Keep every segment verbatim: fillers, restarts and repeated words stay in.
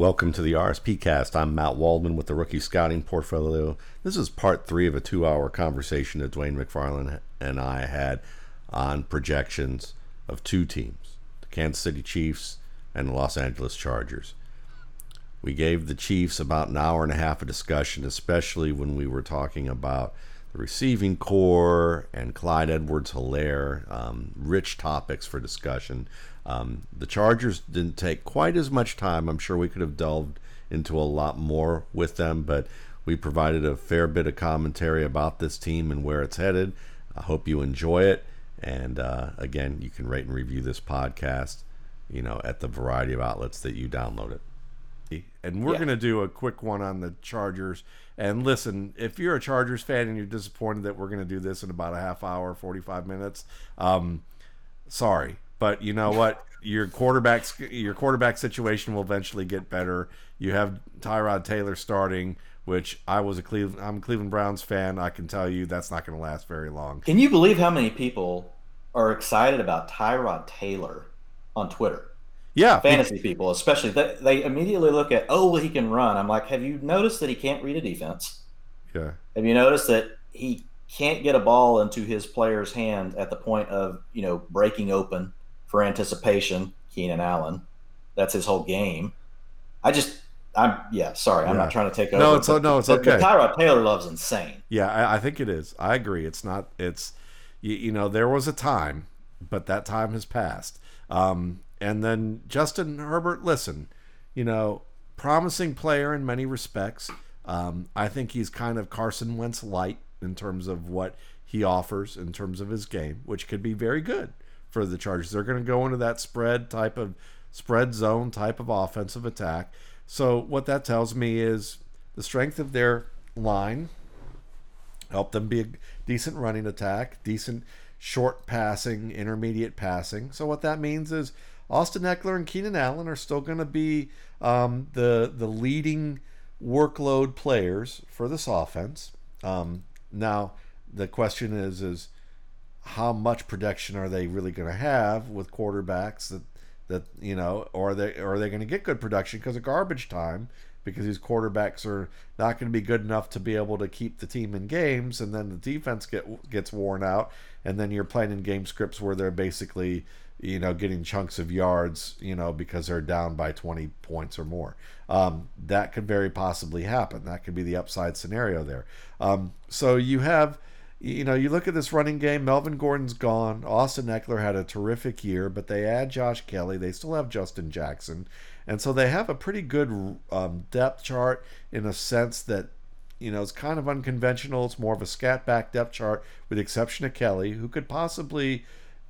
Welcome to the R S P Cast. I'm Matt Waldman with the Rookie Scouting Portfolio. This is part three of a two-hour conversation that Dwayne McFarland and I had on projections of two teams, the Kansas City Chiefs and the Los Angeles Chargers. We gave the Chiefs about an hour and a half of discussion, especially when we were talking about the receiving corps and Clyde Edwards-Helaire, um, rich topics for discussion. Um, the Chargers didn't take quite as much time. I'm sure we could have delved into a lot more with them, but we provided a fair bit of commentary about this team and where it's headed. I hope you enjoy it. And uh, again, you can rate and review this podcast, you know, at the variety of outlets that you download it. And we're yeah. going to do a quick one on the Chargers. And listen, if you're a Chargers fan and you're disappointed that we're going to do this in about a half hour, forty-five minutes, um, sorry. But you know what? Your quarterback's, your quarterback situation will eventually get better. You have Tyrod Taylor starting, which I was a Cleveland, I'm a Cleveland Browns fan. I can tell you that's not going to last very long. Can you believe how many people are excited about Tyrod Taylor on Twitter? Yeah, fantasy people, especially, they, they immediately look at, oh, well, he can run. I'm like, have you noticed that he can't read a defense? Yeah. Have you noticed that he can't get a ball into his player's hand at the point of, you know, breaking open for anticipation? Keenan Allen, that's his whole game. I just, I'm yeah, sorry, I'm yeah. not trying to take over. No, it's but, no, it's but, okay. But Tyrod Taylor love's insane. Yeah, I, I think it is. I agree. It's not. It's you, you know, there was a time, but that time has passed. Um. And then Justin Herbert, listen, you know, promising player in many respects. Um, I think he's kind of Carson Wentz light in terms of what he offers in terms of his game, which could be very good for the Chargers. They're going to go into that spread type of spread zone type of offensive attack. So what that tells me is the strength of their line helped them be a decent running attack, decent short passing, intermediate passing. So what that means is Austin Eckler and Keenan Allen are still going to be um, the the leading workload players for this offense. Um, now, the question is, is how much protection are they really going to have with quarterbacks that, that you know, or are they, or are they going to get good production because of garbage time, because these quarterbacks are not going to be good enough to be able to keep the team in games, and then the defense get, gets worn out, and then you're playing in game scripts where they're basically – you know, getting chunks of yards, you know, because they're down by twenty points or more. Um, that could very possibly happen. That could be the upside scenario there. Um, so you have, you know, you look at this running game, Melvin Gordon's gone. Austin Eckler had a terrific year, but they add Josh Kelly. They still have Justin Jackson. And so they have a pretty good um, depth chart in a sense that, you know, it's kind of unconventional. It's more of a scat back depth chart with the exception of Kelly, who could possibly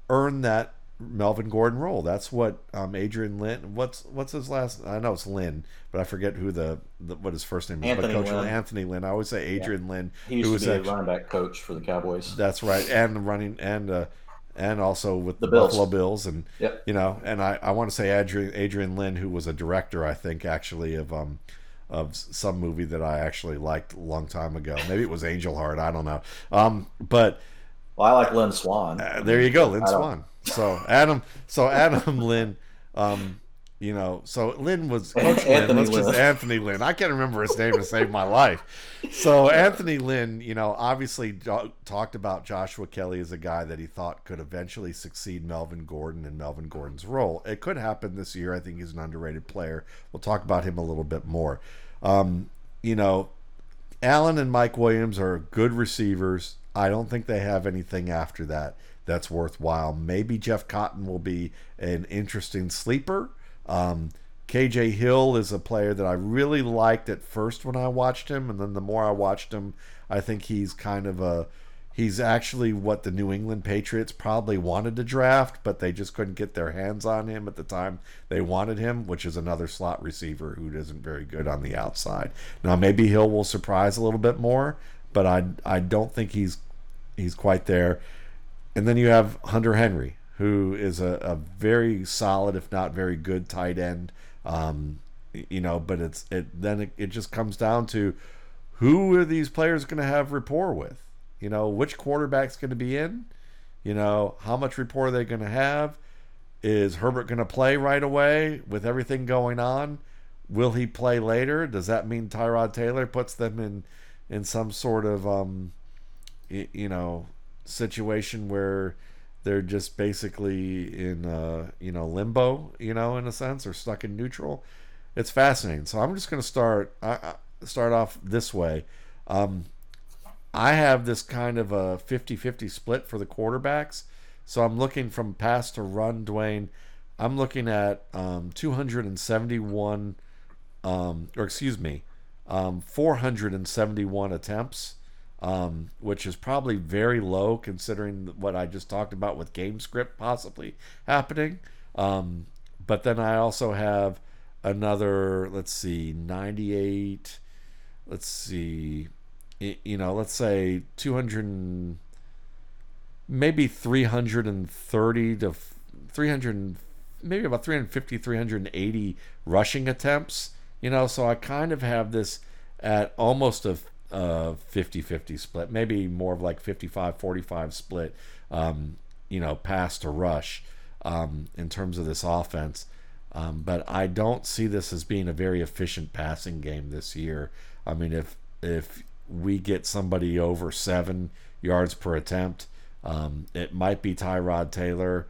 earn that Melvin Gordon role. That's what um, Adrian Lynn. What's what's his last? I know it's Lynn, but I forget who the, the what his first name is. Anthony but Coach Lynn. Anthony Lynn. I always say Adrian yeah. Lynn. He used who to was be a running back coach for the Cowboys. That's right, and running and uh, and also with the, the Bills. Buffalo Bills, and yep. you know, and I, I want to say Adrian Adrian Lynn, who was a director, I think, actually of um of some movie that I actually liked a long time ago. Maybe it was Angel Heart. I don't know. Um, but well, I like Lynn Swan. Uh, there you go, Lynn Swan. So Adam, so Adam Lynn, um, you know, so Lynn was Coach Lynn, let's just Anthony Lynn. I can't remember his name to save my life. So Anthony Lynn, you know, obviously do- talked about Joshua Kelly as a guy that he thought could eventually succeed Melvin Gordon in Melvin Gordon's role. It could happen this year. I think he's an underrated player. We'll talk about him a little bit more. Um, you know, Allen and Mike Williams are good receivers. I don't think they have anything after that that's worthwhile. Maybe Jeff Cotton will be an interesting sleeper. Um, K J. Hill is a player that I really liked at first when I watched him, and then the more I watched him, I think he's kind of a he's actually what the New England Patriots probably wanted to draft, but they just couldn't get their hands on him at the time they wanted him, which is another slot receiver who isn't very good on the outside. Now maybe Hill will surprise a little bit more, but I I don't think he's he's quite there. And then you have Hunter Henry, who is a, a very solid, if not very good, tight end. Um, you know, but it's it then it, it just comes down to who are these players going to have rapport with? You know, which quarterback's going to be in? You know, how much rapport are they going to have? Is Herbert going to play right away with everything going on? will he play later? Does that mean Tyrod Taylor puts them in, in some sort of, um, you know, situation where they're just basically in, uh, you know, limbo, you know, in a sense, or stuck in neutral? It's fascinating. So I'm just going to start I, I start off this way. Um, I have this kind of a fifty-fifty split for the quarterbacks. So I'm looking from pass to run, Dwayne. I'm looking at um, two hundred seventy-one, um, or excuse me, um, four hundred seventy-one attempts, um, which is probably very low considering what I just talked about with game script possibly happening. Um, but then I also have another, let's see, ninety-eight, let's see, you know, let's say two hundred, maybe three hundred thirty to three hundred, maybe about three hundred fifty, three hundred eighty rushing attempts, you know, so I kind of have this at almost a, a fifty-fifty split, maybe more of like fifty-five forty-five split, um, you know, pass to rush um, in terms of this offense. Um, but I don't see this as being a very efficient passing game this year. I mean, if if we get somebody over seven yards per attempt, um, it might be Tyrod Taylor,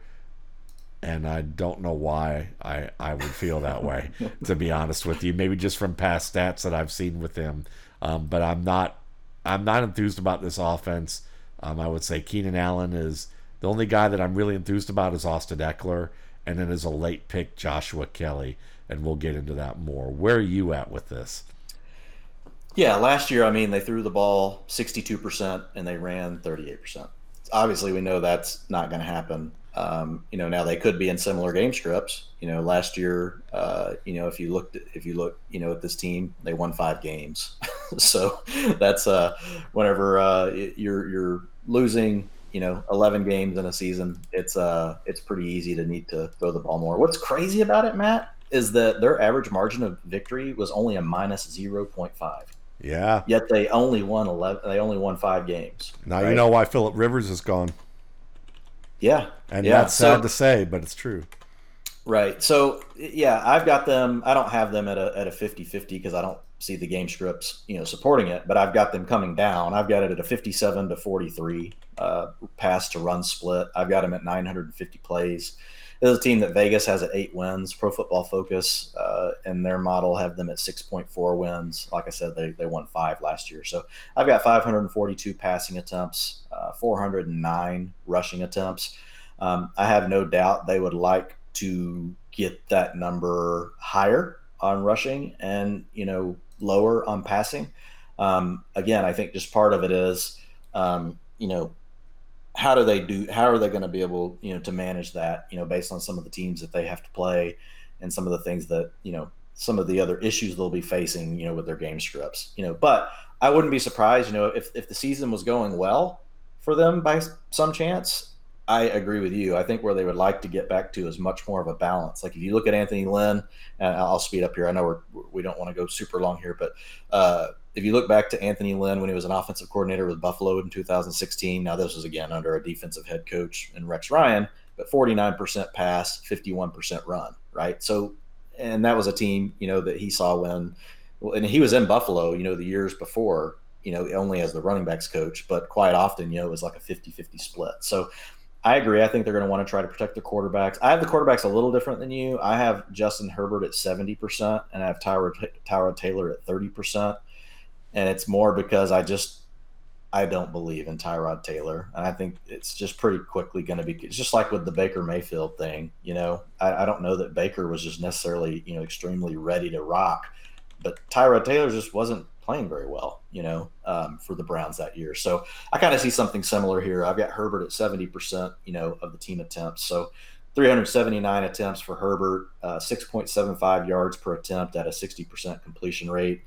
and I don't know why I, I would feel that way, to be honest with you. Maybe just from past stats that I've seen with him. Um, but I'm not I'm not enthused about this offense. Um, I would say Keenan Allen is the only guy that I'm really enthused about is Austin Eckler. And then as a late pick, Joshua Kelly, and we'll get into that more. Where are you at with this? Yeah, last year, I mean, they threw the ball sixty-two percent and they ran thirty-eight percent. Obviously, we know that's not going to happen. Um, you know, now they could be in similar game scripts. You know, last year, uh, you know, if you looked, if you look, you know, at this team, they won five games. So that's uh, whenever uh, you're you're losing, you know, eleven games in a season, it's uh, it's pretty easy to need to throw the ball more. What's crazy about it, Matt, is that their average margin of victory was only a minus zero point five. Yeah. Yet they only won eleven. They only won five games. Now right? You know why Phillip Rivers is gone. Yeah, and yeah. That's sad so, to say, but it's true. Right. So yeah, I've got them. I don't have them at a at a fifty-fifty because I don't see the game scripts, you know, supporting it, but I've got them coming down. I've got it at a fifty-seven to forty-three uh, pass to run split. I've got them at nine hundred fifty plays. This is a team that Vegas has at eight wins. Pro Football Focus uh, and their model have them at six point four wins. Like I said, they, they won five last year. So I've got five hundred forty-two passing attempts, uh, four hundred nine rushing attempts. Um, I have no doubt they would like to get that number higher on rushing and, you know, lower on passing. Um, again, I think just part of it is, um, you know, how do they do, how are they going to be able, you know, to manage that, you know, based on some of the teams that they have to play and some of the things that, you know, some of the other issues they'll be facing, you know, with their game scripts, you know, but I wouldn't be surprised, you know, if, if the season was going well for them by some chance. I agree with you. I think where they would like to get back to is much more of a balance. Like if you look at Anthony Lynn, and I'll speed up here. I know we're, we don't want to go super long here, but uh, if you look back to Anthony Lynn when he was an offensive coordinator with Buffalo in two thousand sixteen, now this was again under a defensive head coach in Rex Ryan, but forty-nine percent pass, fifty-one percent run, right? So, and that was a team, you know, that he saw when, and he was in Buffalo, you know, the years before, you know, only as the running backs coach, but quite often, you know, it was like a fifty-fifty split. So, I agree. I think they're going to want to try to protect the quarterbacks. I have the quarterbacks a little different than you. I have Justin Herbert at seventy percent, and I have Tyrod, Tyrod Taylor at thirty percent. And it's more because I just I don't believe in Tyrod Taylor. And I think it's just pretty quickly going to be – it's just like with the Baker Mayfield thing. You know, I, I don't know that Baker was just necessarily, you know, extremely ready to rock. But Tyrod Taylor just wasn't playing very well, you know, um, for the Browns that year. So I kind of see something similar here. I've got Herbert at seventy percent, you know, of the team attempts. So three hundred seventy-nine attempts for Herbert, uh, six point seven five yards per attempt at a sixty percent completion rate.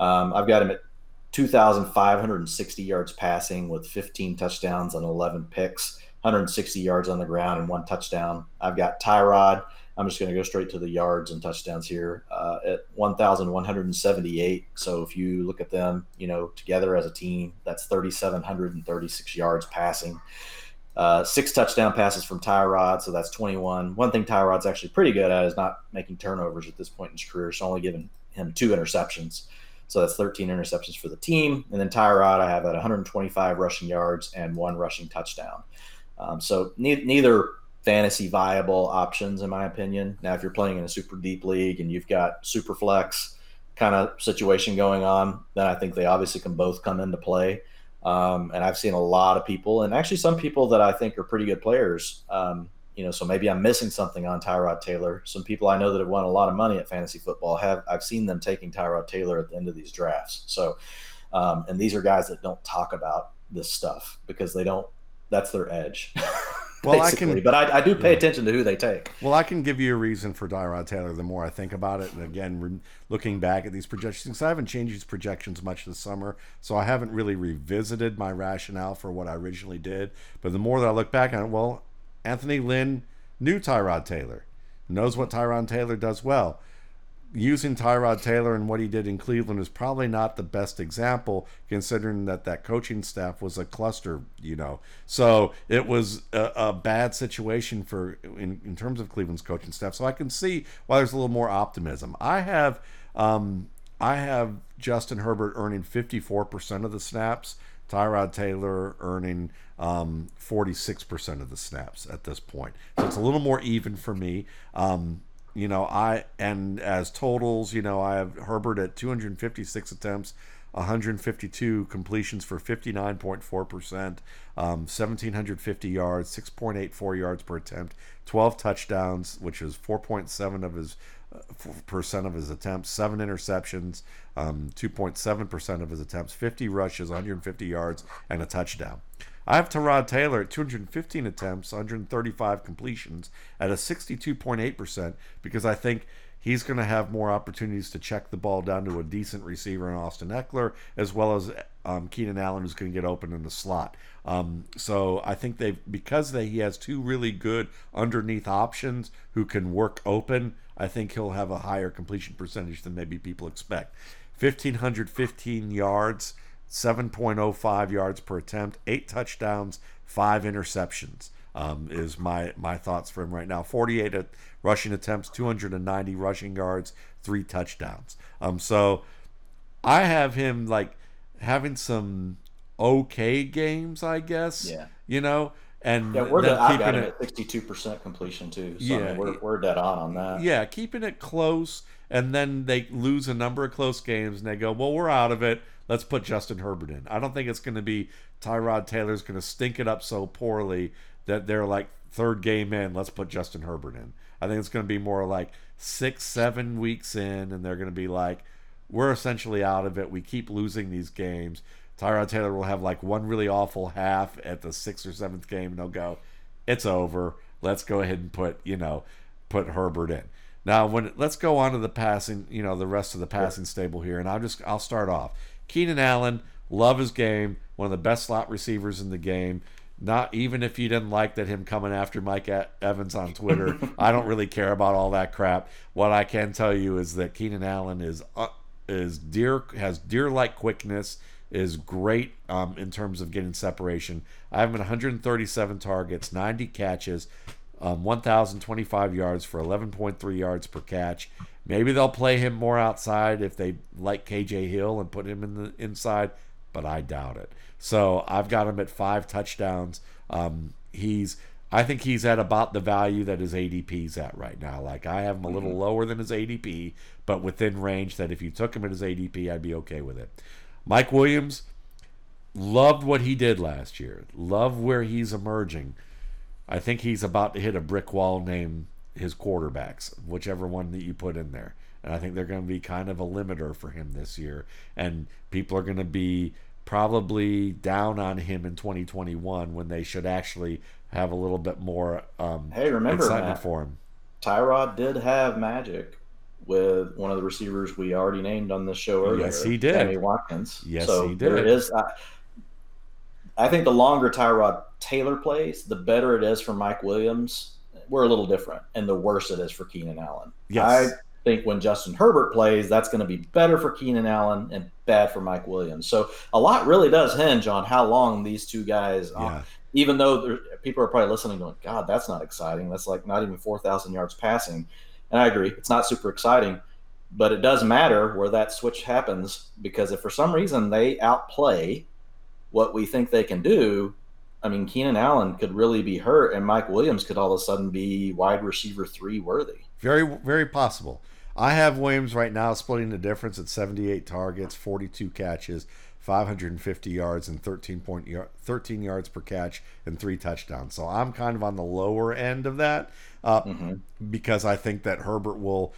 Um, I've got him at two thousand five hundred sixty yards passing with fifteen touchdowns and eleven picks, one hundred sixty yards on the ground and one touchdown. I've got Tyrod. I'm just going to go straight to the yards and touchdowns here uh, at one thousand one hundred seventy-eight. So if you look at them, you know, together as a team, that's three thousand seven hundred thirty-six yards passing. Uh, six touchdown passes from Tyrod, so that's twenty-one. One thing Tyrod's actually pretty good at is not making turnovers at this point in his career, so only giving him two interceptions. So that's thirteen interceptions for the team. And then Tyrod, I have at one hundred twenty-five rushing yards and one rushing touchdown. Um, so ne- neither fantasy viable options, in my opinion. Now, if you're playing in a super deep league and you've got super flex kind of situation going on, then I think they obviously can both come into play. Um, and I've seen a lot of people, and actually some people that I think are pretty good players, um, you know, so maybe I'm missing something on Tyrod Taylor. Some people I know that have won a lot of money at fantasy football have, I've seen them taking Tyrod Taylor at the end of these drafts. So, um, and these are guys that don't talk about this stuff because they don't, that's their edge. Well, basically. I can, but I, I do pay yeah. attention to who they take. Well, I can give you a reason for Tyrod Taylor the more I think about it. And again, re- looking back at these projections, I haven't changed these projections much this summer, so I haven't really revisited my rationale for what I originally did. But the more that I look back on it, well, Anthony Lynn knew Tyrod Taylor, knows what Tyrod Taylor does well. Using Tyrod Taylor and what he did in Cleveland is probably not the best example, considering that that coaching staff was a cluster, you know. So it was a, a bad situation for in, in terms of Cleveland's coaching staff. So I can see why there's a little more optimism. I have, um, I have Justin Herbert earning fifty-four percent of the snaps, Tyrod Taylor earning um, forty-six percent of the snaps at this point. So it's a little more even for me. Um, You know, I and as totals, you know, I have Herbert at two hundred fifty-six attempts, one hundred fifty-two completions for fifty-nine point four percent, um, one thousand seven hundred fifty yards, six point eight four yards per attempt, twelve touchdowns, which is four point seven of his uh, percent of his attempts, seven interceptions, um, two point seven percent of his attempts, fifty rushes, one hundred fifty yards, and a touchdown. I have Tyrod Taylor at two hundred fifteen attempts, one hundred thirty-five completions at a sixty-two point eight percent because I think he's going to have more opportunities to check the ball down to a decent receiver in Austin Eckler, as well as um, Keenan Allen, who's going to get open in the slot. Um, so I think they've because they, he has two really good underneath options who can work open, I think he'll have a higher completion percentage than maybe people expect. one thousand five hundred fifteen yards, seven point oh five yards per attempt, eight touchdowns, five interceptions um, is my, my thoughts for him right now. forty-eight at rushing attempts, two hundred ninety rushing yards, three touchdowns. Um, so I have him like having some okay games, I guess. Yeah. You know, and yeah, we're the, I got him at sixty-two percent completion too. So yeah, I mean, we're we're dead on on that. Yeah, keeping it close, and then they lose a number of close games, and they go, well, we're out of it. Let's put Justin Herbert in. I don't think it's going to be Tyrod Taylor's going to stink it up so poorly that they're like third game in, let's put Justin Herbert in. I think it's going to be more like six, seven weeks in, and they're going to be like, we're essentially out of it. We keep losing these games. Tyrod Taylor will have like one really awful half at the sixth or seventh game, and they'll go, it's over. Let's go ahead and put, you know, put Herbert in. Now, when let's go on to the passing, you know, the rest of the passing stable here, and I'll just I'll start off. Keenan Allen, love his game, one of the best slot receivers in the game. Not even if you didn't like that him coming after Mike Evans on Twitter. I don't really care about all that crap. What I can tell you is that Keenan Allen is uh, is deer has deer-like quickness, is great um, in terms of getting separation. I have him at one hundred thirty-seven targets, ninety catches, um, one thousand twenty-five yards for eleven point three yards per catch. Maybe they'll play him more outside if they like K J. Hill and put him in the inside, but I doubt it. So I've got him at five touchdowns. Um, he's, I think he's at about the value that his A D P's at right now. Like I have him a little lower than his A D P, but within range that if you took him at his A D P, I'd be okay with it. Mike Williams, loved what he did last year. Love where he's emerging. I think he's about to hit a brick wall named his quarterbacks, whichever one that you put in there. And I think they're going to be kind of a limiter for him this year. And people are going to be probably down on him in twenty twenty-one when they should actually have a little bit more um, hey, remember, excitement Matt, for him. Tyrod did have magic with one of the receivers we already named on this show earlier. Yes, he did. Sammy Watkins. Yes, so he did. There it is. I, I think the longer Tyrod Taylor plays, the better it is for Mike Williams. We're a little different, and the worse it is for Keenan Allen. Yes. I think when Justin Herbert plays, that's going to be better for Keenan Allen and bad for Mike Williams. So a lot really does hinge on how long these two guys are. Yeah. even though there, people are probably listening going, God, that's not exciting. That's like not even four thousand yards passing. And I agree, it's not super exciting, but it does matter where that switch happens, because if for some reason they outplay what we think they can do, I mean, Keenan Allen could really be hurt, and Mike Williams could all of a sudden be wide receiver three worthy. Very, very possible. I have Williams right now splitting the difference at seventy-eight targets, forty-two catches, five hundred fifty yards, and thirteen, point, thirteen yards per catch, and three touchdowns. So I'm kind of on the lower end of that uh, mm-hmm. because I think that Herbert will,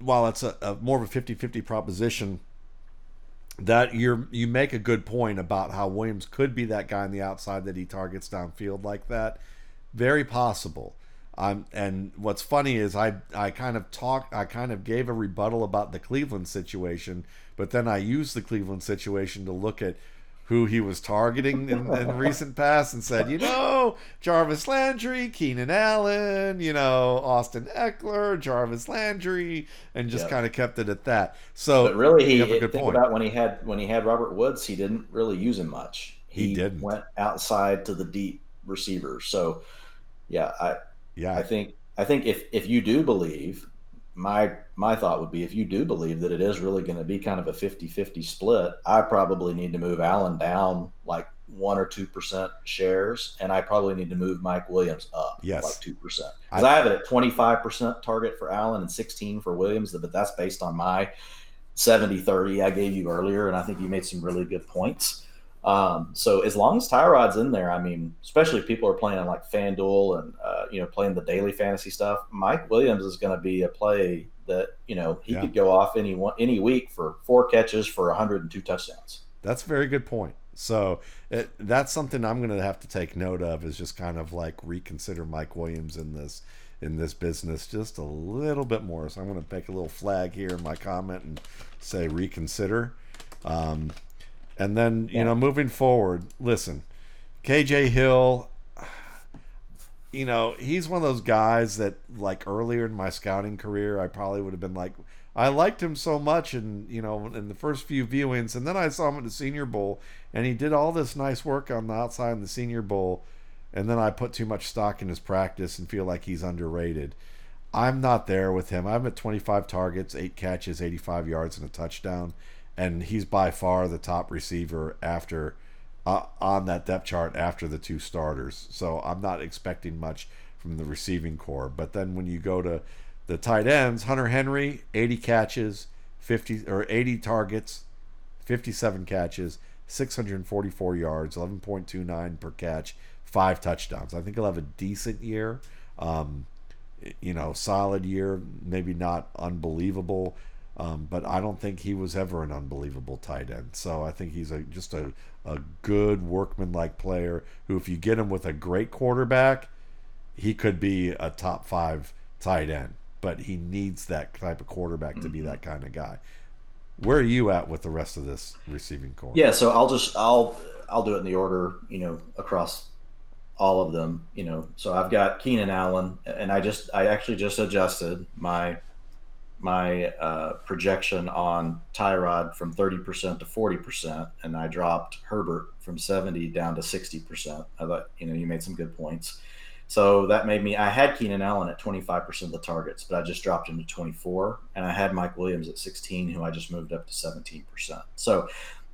while it's a, a more of a fifty-fifty proposition, that you're you make a good point about how Williams could be that guy on the outside that he targets downfield like that. Very possible. Um, and what's funny is I, I kind of talked, I kind of gave a rebuttal about the Cleveland situation, but then I used the Cleveland situation to look at who he was targeting in, in recent past and said, you know, Jarvis Landry, Keenan Allen, you know, Austin Eckler, Jarvis Landry, and just yep. kind of kept it at that. So but really, he, a good think point. About when he had when he had Robert Woods, he didn't really use him much. He, he didn't went outside to the deep receiver. So yeah, I. Yeah, I think I think if, if you do believe, my my thought would be if you do believe that it is really going to be kind of a fifty-fifty split, I probably need to move Allen down like one or two percent shares, and I probably need to move Mike Williams up yes. like two percent. Because I, I have it at twenty-five percent target for Allen and sixteen for Williams, but that's based on my seventy-thirty I gave you earlier, and I think you made some really good points. Um, so as long as Tyrod's in there, I mean, especially if people are playing on like FanDuel and, uh, you know, playing the daily fantasy stuff, Mike Williams is going to be a play that, you know, he yeah. could go off any one, any week for four catches for one hundred two touchdowns. That's a very good point. So it, that's something I'm going to have to take note of, is just kind of like reconsider Mike Williams in this, in this business just a little bit more. So I'm going to make a little flag here in my comment and say reconsider. Um, And then, you yeah. know, moving forward, listen, K J. Hill, you know, he's one of those guys that, like, earlier in my scouting career, I probably would have been like, I liked him so much in, you know, in the first few viewings. And then I saw him at the Senior Bowl, and he did all this nice work on the outside in the Senior Bowl. And then I put too much stock in his practice and feel like he's underrated. I'm not there with him. I'm at twenty-five targets, eight catches, eighty-five yards, and a touchdown. And he's by far the top receiver after uh, on that depth chart after the two starters. So I'm not expecting much from the receiving core. But then when you go to the tight ends, Hunter Henry, eighty catches, fifty or eighty targets, fifty-seven catches, six hundred forty-four yards, eleven point two nine per catch, five touchdowns. I think he'll have a decent year, um, you know, solid year, maybe not unbelievable. Um, but I don't think he was ever an unbelievable tight end. So I think he's a, just a, a good workman-like player who, if you get him with a great quarterback, he could be a top five tight end. But he needs that type of quarterback mm-hmm. to be that kind of guy. Where are you at with the rest of this receiving core? Yeah, so I'll just I'll I'll do it in the order, you know, across all of them. You know, so I've got Keenan Allen, and I just I actually just adjusted my. my uh, projection on Tyrod from thirty percent to forty percent, and I dropped Herbert from seventy down to sixty percent. I thought, you know, you made some good points. So that made me, I had Keenan Allen at twenty-five percent of the targets, but I just dropped him to twenty-four, and I had Mike Williams at sixteen, who I just moved up to seventeen percent. So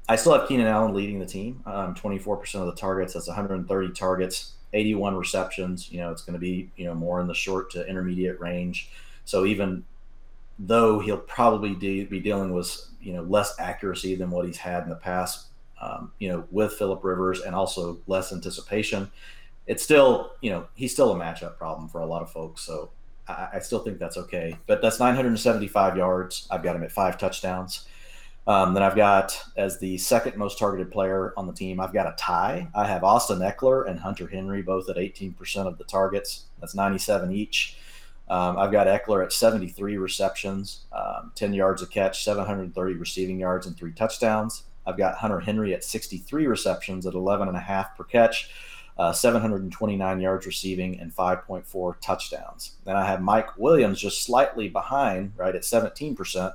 I still have Keenan Allen leading the team, um, twenty-four percent of the targets. That's one hundred thirty targets, eighty-one receptions. You know, it's going to be, you know, more in the short to intermediate range. So even though he'll probably de- be dealing with, you know, less accuracy than what he's had in the past, um, you know, with Phillip Rivers, and also less anticipation, it's still, you know, he's still a matchup problem for a lot of folks. So I, I still think that's okay. But that's nine hundred seventy-five yards. I've got him at five touchdowns. Um, then I've got, as the second most targeted player on the team, I've got a tie. I have Austin Eckler and Hunter Henry both at eighteen percent of the targets. That's ninety-seven each. Um, I've got Eckler at seventy-three receptions, um, ten yards a catch, seven hundred thirty receiving yards, and three touchdowns. I've got Hunter Henry at sixty-three receptions at eleven and a half per catch, uh, seven hundred twenty-nine yards receiving, and five point four touchdowns. Then I have Mike Williams just slightly behind, right, at seventeen percent.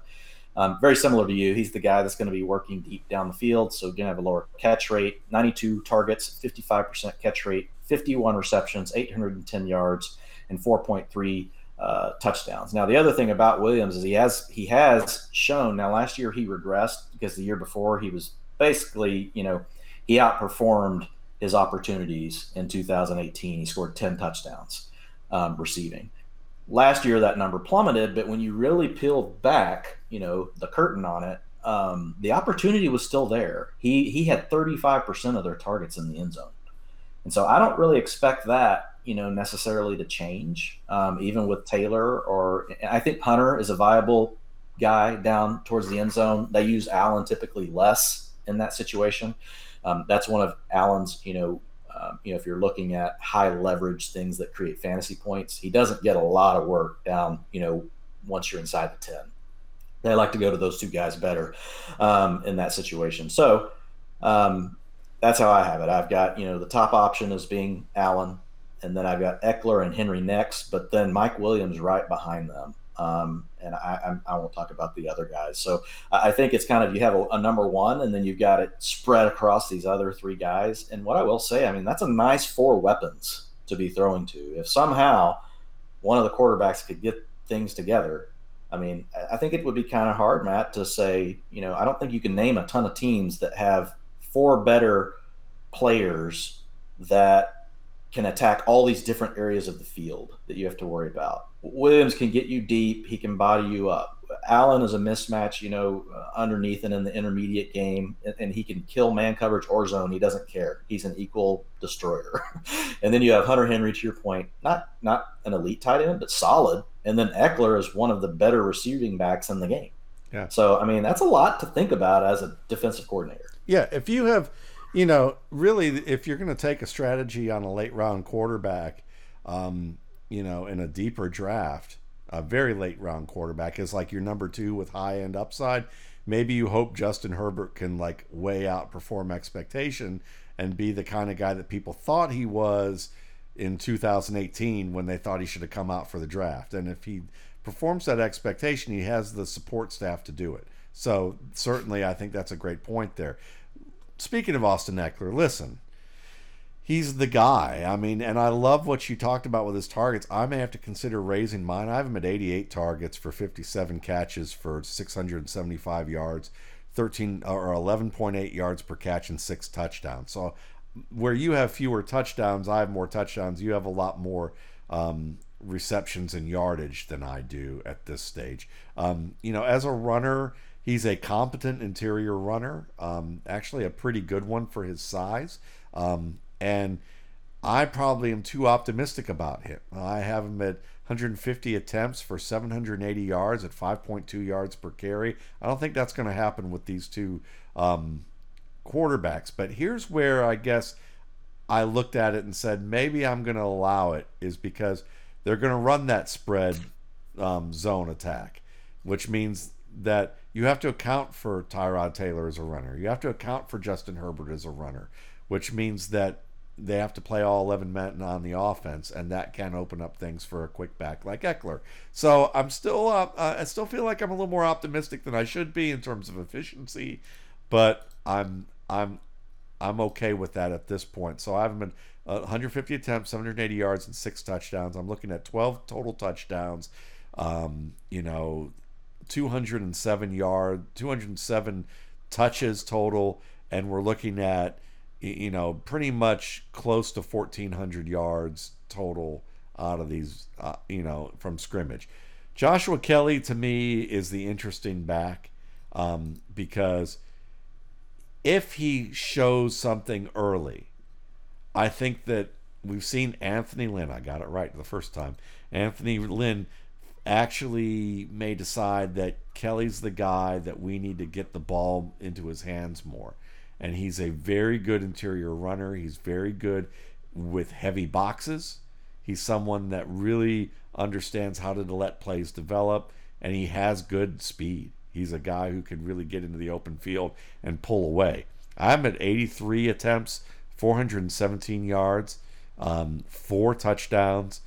Um, very similar to you. He's the guy that's going to be working deep down the field, so going to have a lower catch rate. ninety-two targets, fifty-five percent catch rate, fifty-one receptions, eight hundred ten yards, and four point three uh, touchdowns. Now, the other thing about Williams is he has he has shown. Now, last year he regressed because the year before he was basically, you know, he outperformed his opportunities in two thousand eighteen. He scored ten touchdowns um, receiving. Last year, that number plummeted, but when you really peeled back, you know, the curtain on it, um, the opportunity was still there. He he had thirty-five percent of their targets in the end zone. And so I don't really expect that, you know, necessarily to change, um, even with Taylor. Or I think Hunter is a viable guy down towards the end zone. They use Allen typically less in that situation. Um, that's one of Allen's, you know, Um, you know, if you're looking at high leverage things that create fantasy points, he doesn't get a lot of work down, you know, once you're inside the ten. They like to go to those two guys better um, in that situation. So um, that's how I have it. I've got, you know, the top option is being Allen, and then I've got Eckler and Henry next, but then Mike Williams right behind them. Um, and I, I won't talk about the other guys. So I think it's kind of, you have a, a number one, and then you've got it spread across these other three guys. And what I will say, I mean, that's a nice four weapons to be throwing to. If somehow one of the quarterbacks could get things together, I mean, I think it would be kind of hard, Matt, to say, you know, I don't think you can name a ton of teams that have four better players that can attack all these different areas of the field that you have to worry about. Williams can get you deep. He can body you up. Allen is a mismatch, you know, uh, underneath and in the intermediate game, and, and he can kill man coverage or zone. He doesn't care. He's an equal destroyer. And then you have Hunter Henry, to your point, not not an elite tight end, but solid. And then Eckler is one of the better receiving backs in the game. Yeah. So, I mean, that's a lot to think about as a defensive coordinator. Yeah, if you have – you know, really, if you're going to take a strategy on a late round quarterback, um, you know, in a deeper draft, a very late round quarterback is like your number two with high end upside. Maybe you hope Justin Herbert can like way outperform expectation and be the kind of guy that people thought he was in two thousand eighteen when they thought he should have come out for the draft. And if he performs that expectation, he has the support staff to do it. So certainly I think that's a great point there. Speaking of Austin Eckler, listen, he's the guy. I mean, and I love what you talked about with his targets. I may have to consider raising mine. I have him at eighty-eight targets for fifty-seven catches for six hundred seventy-five yards, thirteen or eleven point eight yards per catch, and six touchdowns. So where you have fewer touchdowns, I have more touchdowns. You have a lot more um, receptions and yardage than I do at this stage. Um, you know, as a runner, he's a competent interior runner, um, actually a pretty good one for his size. Um, and I probably am too optimistic about him. I have him at one hundred fifty attempts for seven hundred eighty yards at five point two yards per carry. I don't think that's going to happen with these two um, quarterbacks. But here's where I guess I looked at it and said, maybe I'm going to allow it, is because they're going to run that spread um, zone attack, which means that you have to account for Tyrod Taylor as a runner. You have to account for Justin Herbert as a runner, which means that they have to play all eleven men on the offense, and that can open up things for a quick back like Eckler. So I'm still, uh, I still feel like I'm a little more optimistic than I should be in terms of efficiency, but I'm, I'm, I'm okay with that at this point. So I haven't been uh, one hundred fifty attempts, seven hundred eighty yards, and six touchdowns. I'm looking at twelve total touchdowns. Um, you know, two hundred seven yard, two hundred seven touches total, and we're looking at, you know, pretty much close to fourteen hundred yards total out of these, uh, you know, from scrimmage. Joshua Kelly, to me, is the interesting back um, because if he shows something early, I think that we've seen Anthony Lynn, I got it right the first time, Anthony Lynn actually may decide that Kelly's the guy that we need to get the ball into his hands more. And he's a very good interior runner. He's very good with heavy boxes. He's someone that really understands how to let plays develop, and he has good speed. He's a guy who can really get into the open field and pull away. I'm at eighty-three attempts, four hundred seventeen yards, um, four touchdowns.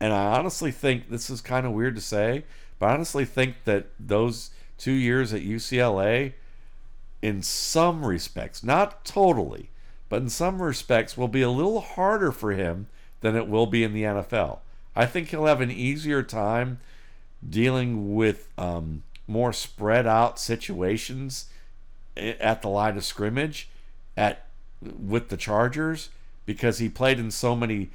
And I honestly think, this is kind of weird to say, but I honestly think that those two years at U C L A, in some respects, not totally, but in some respects will be a little harder for him than it will be in the N F L. I think he'll have an easier time dealing with um, more spread out situations at the line of scrimmage at with the Chargers, because he played in so many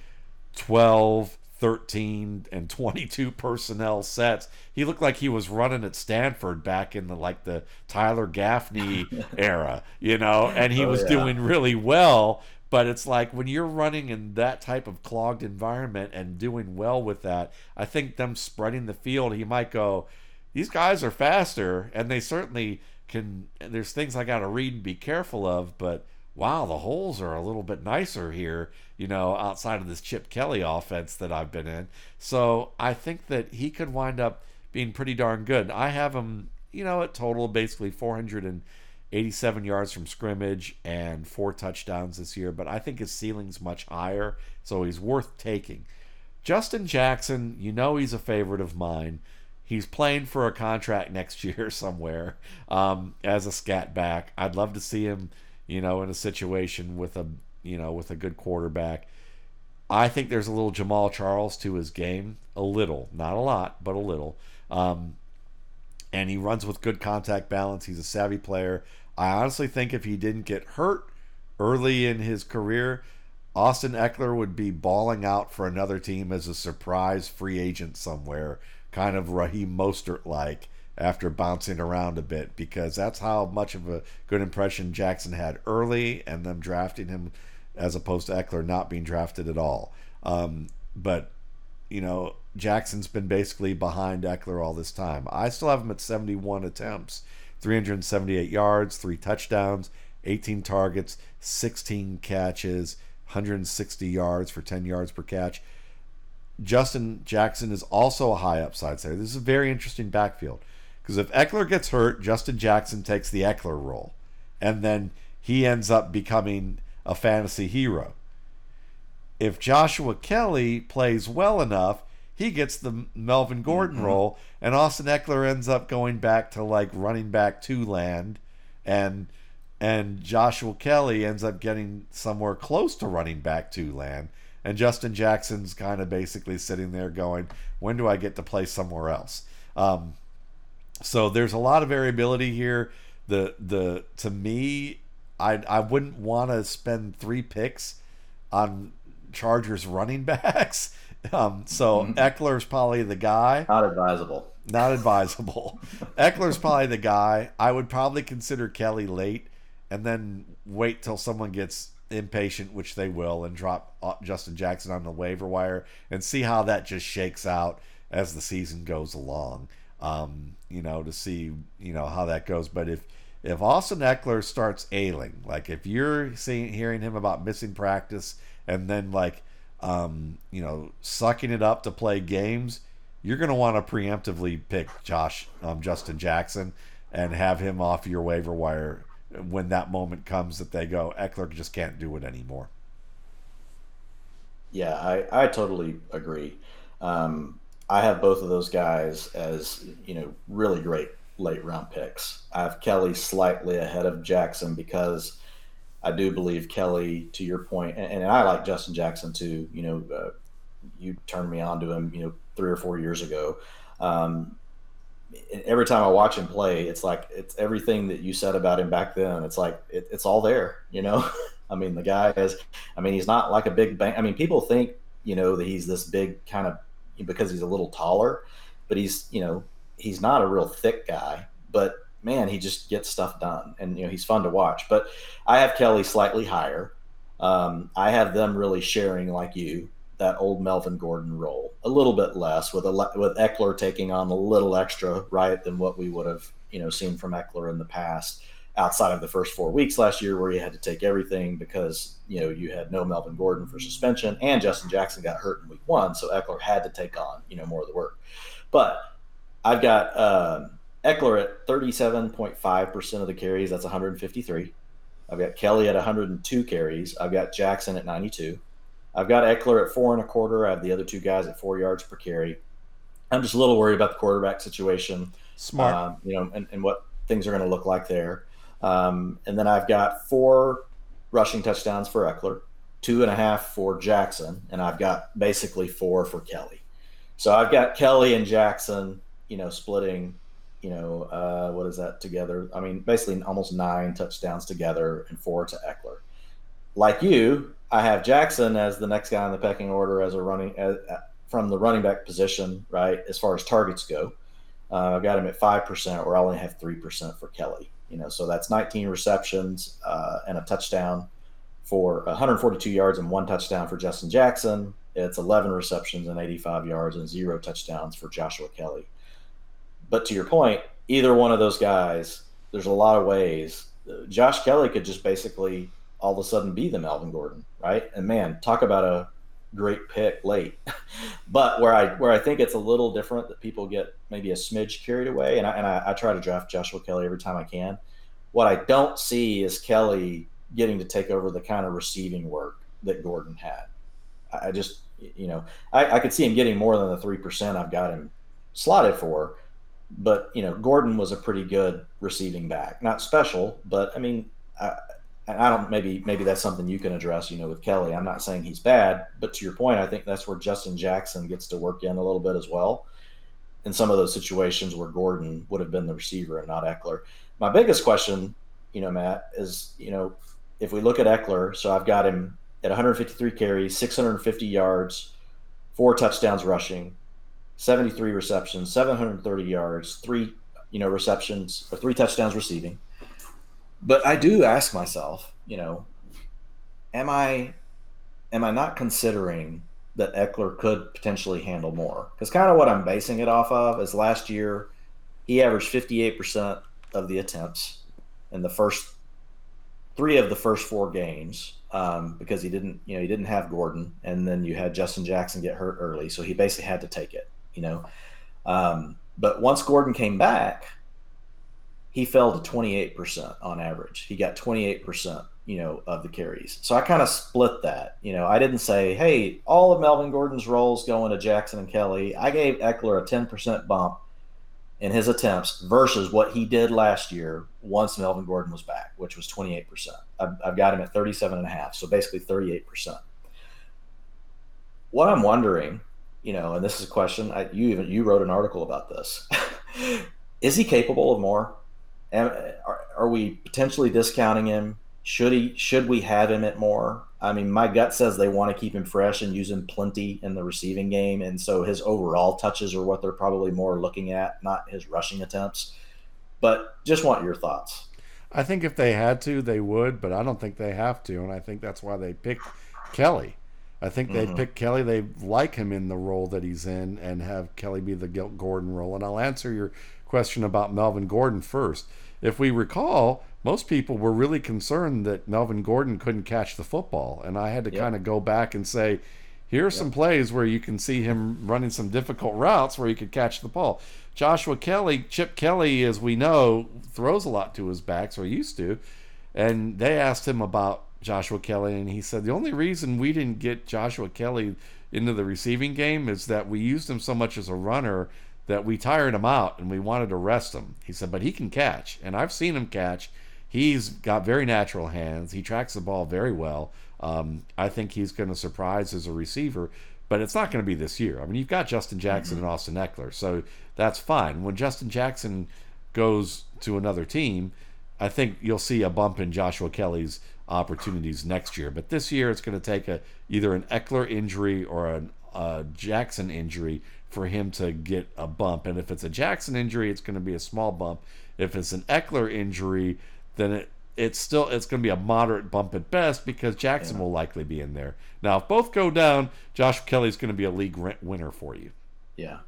twelve, thirteen, and twenty-two personnel sets. He looked like he was running at Stanford back in the like the Tyler Gaffney era, you know, and he oh, was yeah. doing really well. But it's like when you're running in that type of clogged environment and doing well with that, I think them spreading the field, he might go, these guys are faster, and they certainly can. There's things I got to read and be careful of, but wow, the holes are a little bit nicer here, you know, outside of this Chip Kelly offense that I've been in. So I think that he could wind up being pretty darn good. I have him, you know, at total basically four hundred eighty-seven yards from scrimmage and four touchdowns this year, but I think his ceiling's much higher, so he's worth taking. Justin Jackson, you know he's a favorite of mine. He's playing for a contract next year somewhere um, as a scat back. I'd love to see him, you know, in a situation with a, you know, with a good quarterback. I think there's a little Jamal Charles to his game, a little, not a lot, but a little. Um, and he runs with good contact balance. He's a savvy player. I honestly think if he didn't get hurt early in his career, Austin Eckler would be balling out for another team as a surprise free agent somewhere, kind of Raheem Mostert-like, after bouncing around a bit, because that's how much of a good impression Jackson had early, and them drafting him as opposed to Eckler not being drafted at all. Um, but, you know, Jackson's been basically behind Eckler all this time. I still have him at seventy-one attempts, three hundred seventy-eight yards, three touchdowns, eighteen targets, sixteen catches, one hundred sixty yards for ten yards per catch. Justin Jackson is also a high upside center. This is a very interesting backfield, because if Eckler gets hurt, Justin Jackson takes the Eckler role, and then he ends up becoming a fantasy hero. If Joshua Kelly plays well enough, he gets the Melvin Gordon mm-hmm. role, and Austin Eckler ends up going back to like running back two land, and and Joshua Kelly ends up getting somewhere close to running back two land, and Justin Jackson's kind of basically sitting there going, when do I get to play somewhere else? Um, So there's a lot of variability here. The the to me, I I wouldn't want to spend three picks on Chargers running backs. Um, so mm-hmm. Eckler's probably the guy. Not advisable. Not advisable. Eckler's probably the guy. I would probably consider Kelly late, and then wait till someone gets impatient, which they will, and drop Justin Jackson on the waiver wire, and see how that just shakes out as the season goes along. Um, you know, to see, you know, how that goes. But if, if Austin Eckler starts ailing, like if you're seeing, hearing him about missing practice and then like, um, you know, sucking it up to play games, you're going to want to preemptively pick Josh, um, Justin Jackson, and have him off your waiver wire when that moment comes that they go, Eckler just can't do it anymore. Yeah, I, I totally agree. Um, I have both of those guys as, you know, really great late round picks. I have Kelly slightly ahead of Jackson, because I do believe Kelly, to your point, and, and I like Justin Jackson too. You know, uh, you turned me on to him, you know, three or four years ago. Um, every time I watch him play, it's like, it's everything that you said about him back then. It's like, it, it's all there, you know? I mean, the guy is, I mean, he's not like a big bang. I mean, people think, you know, that he's this big kind of, because he's a little taller, but he's, you know, he's not a real thick guy, but man, he just gets stuff done, and, you know, he's fun to watch. But I have Kelly slightly higher. Um, I have them really sharing, like you, that old Melvin Gordon role, a little bit less, with a, with Eckler taking on a little extra, right, than what we would have, you know, seen from Eckler in the past, outside of the first four weeks last year where you had to take everything because, you know, you had no Melvin Gordon for suspension, and Justin Jackson got hurt in week one. So Eckler had to take on, you know, more of the work. But I've got uh, Eckler at thirty-seven point five percent of the carries. That's one hundred fifty-three. I've got Kelly at one hundred two carries. I've got Jackson at ninety-two. I've got Eckler at four and a quarter. I have the other two guys at four yards per carry. I'm just a little worried about the quarterback situation. Smart. Um, you know, and, and what things are going to look like there. Um, and then I've got four rushing touchdowns for Eckler, two and a half for Jackson, and I've got basically four for Kelly. So I've got Kelly and Jackson, you know, splitting, you know, uh, what is that together? I mean, basically almost nine touchdowns together and four to Eckler. Like you, I have Jackson as the next guy in the pecking order as a running as, from the running back position, right? As far as targets go, uh, I've got him at five percent, where I only have three percent for Kelly. You know, so that's nineteen receptions uh, and a touchdown for one hundred forty-two yards and one touchdown for Justin Jackson. It's eleven receptions and eighty-five yards and zero touchdowns for Joshua Kelly. But to your point, either one of those guys, there's a lot of ways. Josh Kelly could just basically all of a sudden be the Melvin Gordon, right? And man, talk about a great pick late. But where I where I think it's a little different, that people get maybe a smidge carried away, and I, and I, I try to draft Joshua Kelly every time I can. What I don't see is Kelly getting to take over the kind of receiving work that Gordon had. I just, you know, I, I could see him getting more than the three percent I've got him slotted for. But, you know, Gordon was a pretty good receiving back. Not special, but, I mean, I, I don't maybe maybe that's something you can address, you know, with Kelly. I'm not saying he's bad, but to your point, I think that's where Justin Jackson gets to work in a little bit as well in some of those situations where Gordon would have been the receiver and not Eckler. My biggest question, you know, Matt, is, you know, if we look at Eckler, so I've got him at one hundred fifty-three carries, six hundred fifty yards, four touchdowns rushing, seventy-three receptions, seven hundred thirty yards, three, you know, receptions or three touchdowns receiving. But I do ask myself, you know, am I, am I not considering that Eckler could potentially handle more? Because kind of what I'm basing it off of is last year he averaged fifty-eight percent of the attempts in the first three of the first four games um, because he didn't, you know, he didn't have Gordon, and then you had Justin Jackson get hurt early, so he basically had to take it, you know. Um, but once Gordon came back, he fell to twenty-eight percent on average. He got twenty-eight percent, you know, of the carries. So I kind of split that. You know, I didn't say, hey, all of Melvin Gordon's roles going to Jackson and Kelly. I gave Eckler a ten percent bump in his attempts versus what he did last year once Melvin Gordon was back, which was twenty-eight percent. I've, I've got him at thirty-seven and a half, so basically thirty-eight percent. What I'm wondering, you know, and this is a question, I, you even you wrote an article about this. Is he capable of more? Am, are, are we potentially discounting him? Should he? Should we have him at more? I mean, my gut says they want to keep him fresh and use him plenty in the receiving game, and so his overall touches are what they're probably more looking at, not his rushing attempts. But just want your thoughts. I think if they had to, they would, but I don't think they have to, and I think that's why they picked Kelly. I think they mm-hmm. picked Kelly. They like him in the role that he's in and have Kelly be the Gordon role. And I'll answer your question about Melvin Gordon first. If we recall, most people were really concerned that Melvin Gordon couldn't catch the football, and I had to yep. kind of go back and say, here are yep. some plays where you can see him running some difficult routes where he could catch the ball. Joshua Kelly, Chip Kelly, as we know, throws a lot to his backs, or used to, and they asked him about Joshua Kelly, and he said the only reason we didn't get Joshua Kelly into the receiving game is that we used him so much as a runner that we tired him out and we wanted to rest him. He said, but he can catch, and I've seen him catch. He's got very natural hands. He tracks the ball very well. Um, I think he's going to surprise as a receiver, but it's not going to be this year. I mean, you've got Justin Jackson mm-hmm. and Austin Eckler, so that's fine. When Justin Jackson goes to another team, I think you'll see a bump in Joshua Kelly's opportunities next year. But this year, it's going to take a either an Eckler injury or an uh, Jackson injury for him to get a bump. And if it's a Jackson injury, it's going to be a small bump. If it's an Eckler injury, then it it's still it's going to be a moderate bump at best because Jackson yeah. will likely be in there. Now, if both go down, Josh Kelly's going to be a league rent winner for you. Yeah.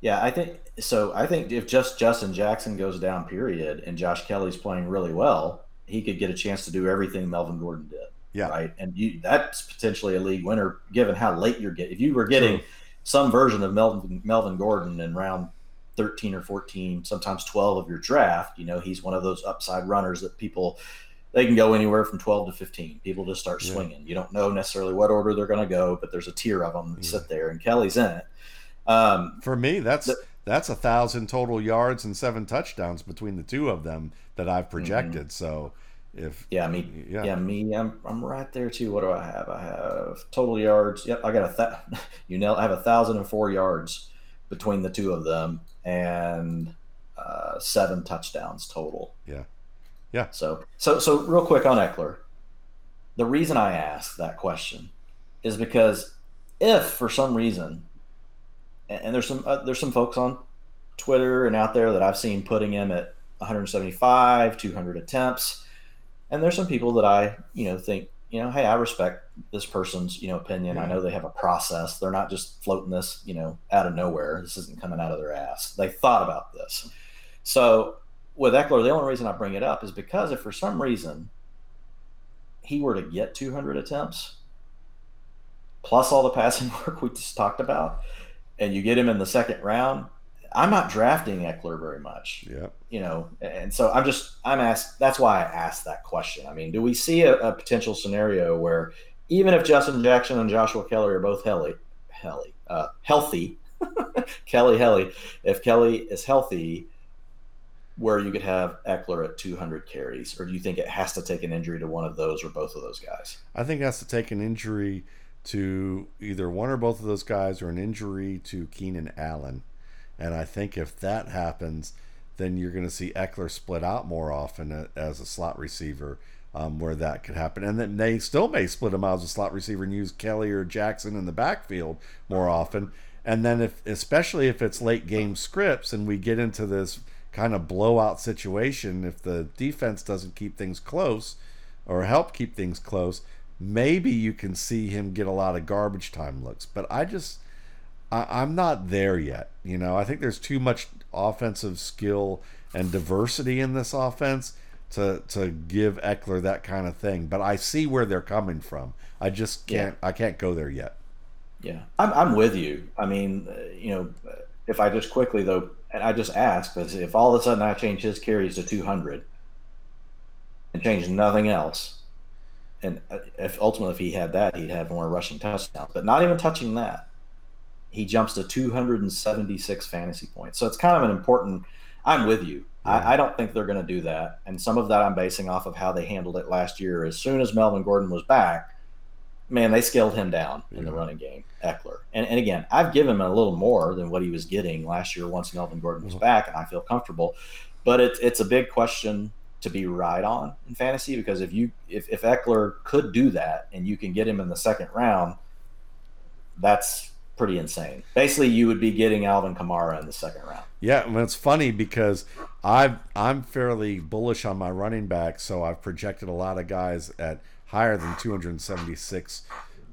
Yeah, I think so. I think if just Justin Jackson goes down, period, and Josh Kelly's playing really well, he could get a chance to do everything Melvin Gordon did. Yeah. Right. And you, that's potentially a league winner given how late you're getting. If you were getting True. some version of Melvin, Melvin Gordon in round thirteen or fourteen, sometimes twelve of your draft, you know, he's one of those upside runners that people, they can go anywhere from twelve to fifteen. People just start yeah. swinging. You don't know necessarily what order they're going to go, but there's a tier of them that yeah. sit there, and Kelly's in it. Um, For me, that's the, that's a thousand total yards and seven touchdowns between the two of them that I've projected. Mm-hmm. So if yeah, me, yeah, yeah me, I'm I'm right there too. What do I have? I have total yards. Yep, I got a th- you know, I have a thousand and four yards between the two of them, and uh, seven touchdowns total. Yeah, yeah. So so so real quick on Eckler, the reason I asked that question is because if for some reason, and there's some uh, there's some folks on Twitter and out there that I've seen putting him at one seventy-five, two hundred attempts, and there's some people that I you know think you know hey, I respect this person's you know opinion. Yeah. I know they have a process. They're not just floating this you know out of nowhere. This isn't coming out of their ass. They thought about this. So with Eckler, the only reason I bring it up is because if for some reason he were to get two hundred attempts plus all the passing work we just talked about, and you get him in the second round, I'm not drafting Eckler very much. Yeah. You know, and so I'm just, I'm asked, that's why I asked that question. I mean, do we see a, a potential scenario where even if Justin Jackson and Joshua Kelly are both helly, helly, uh, healthy, Kelly, Helly, if Kelly is healthy, where you could have Eckler at two hundred carries, or do you think it has to take an injury to one of those or both of those guys? I think it has to take an injury to either one or both of those guys, or an injury to Keenan Allen. And I think if that happens, then you're going to see Eckler split out more often as a slot receiver, um, where that could happen. And then they still may split him out as a slot receiver and use Kelly or Jackson in the backfield more often. And then if, especially if it's late game scripts and we get into this kind of blowout situation, if the defense doesn't keep things close or help keep things close, maybe you can see him get a lot of garbage time looks. But I just, I, I'm not there yet. You know, I think there's too much offensive skill and diversity in this offense to to give Eckler that kind of thing. But I see where they're coming from. I just can't, yeah. I can't go there yet. Yeah, I'm, I'm with you. I mean, you know, if I just quickly though, and I just asked, but if all of a sudden I change his carries to two hundred and change nothing else, and if ultimately if he had that, he'd have more rushing touchdowns. But not even touching that, he jumps to two hundred seventy-six fantasy points. So it's kind of an important – I'm with you. Yeah. I, I don't think they're going to do that. And some of that I'm basing off of how they handled it last year. As soon as Melvin Gordon was back, man, they scaled him down in yeah. the running game, Eckler. And, and, again, I've given him a little more than what he was getting last year once Melvin Gordon was mm-hmm. back, and I feel comfortable. But it, it's a big question – to be right on in fantasy, because if you if, if Eckler could do that and you can get him in the second round, that's pretty insane. Basically, you would be getting Alvin Kamara in the second round. Yeah, and well, it's funny because I've, I'm fairly bullish on my running back, so I've projected a lot of guys at higher than two hundred seventy-six.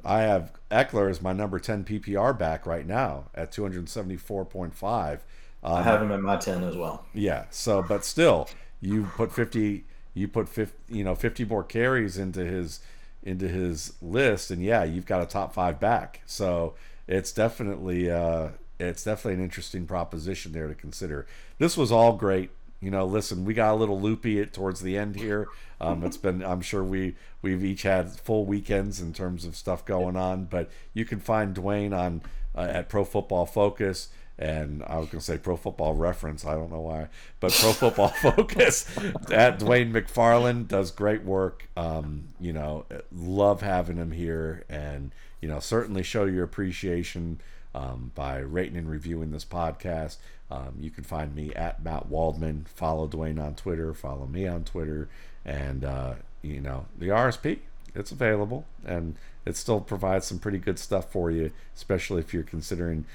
I have Eckler as my number ten P P R back right now at two hundred seventy-four point five. Um, I have him at my ten as well. Yeah, so but still... You put fifty, you put fifty, you know, fifty more carries into his into his list, and yeah, you've got a top five back. So it's definitely uh, it's definitely an interesting proposition there to consider. This was all great, you know. Listen, we got a little loopy at, towards the end here. Um, it's been, I'm sure we we've each had full weekends in terms of stuff going on, but you can find Dwayne on uh, at Pro Football Focus. And I was going to say Pro Football Reference. I don't know why. But Pro Football Focus at Dwayne McFarland does great work. Um, you know, love having him here. And, you know, certainly show your appreciation um, by rating and reviewing this podcast. Um, you can find me at Matt Waldman. Follow Dwayne on Twitter. Follow me on Twitter. And, uh, you know, the R S P, it's available. And it still provides some pretty good stuff for you, especially if you're considering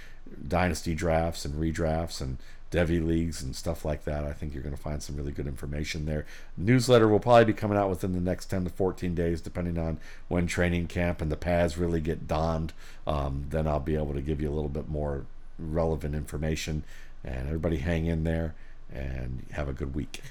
dynasty drafts and redrafts and Devy leagues and stuff like that. I think you're going to find some really good information there. Newsletter will probably be coming out within the next ten to fourteen days, depending on when training camp and the pads really get donned. Um, then I'll be able to give you a little bit more relevant information. And everybody hang in there and have a good week.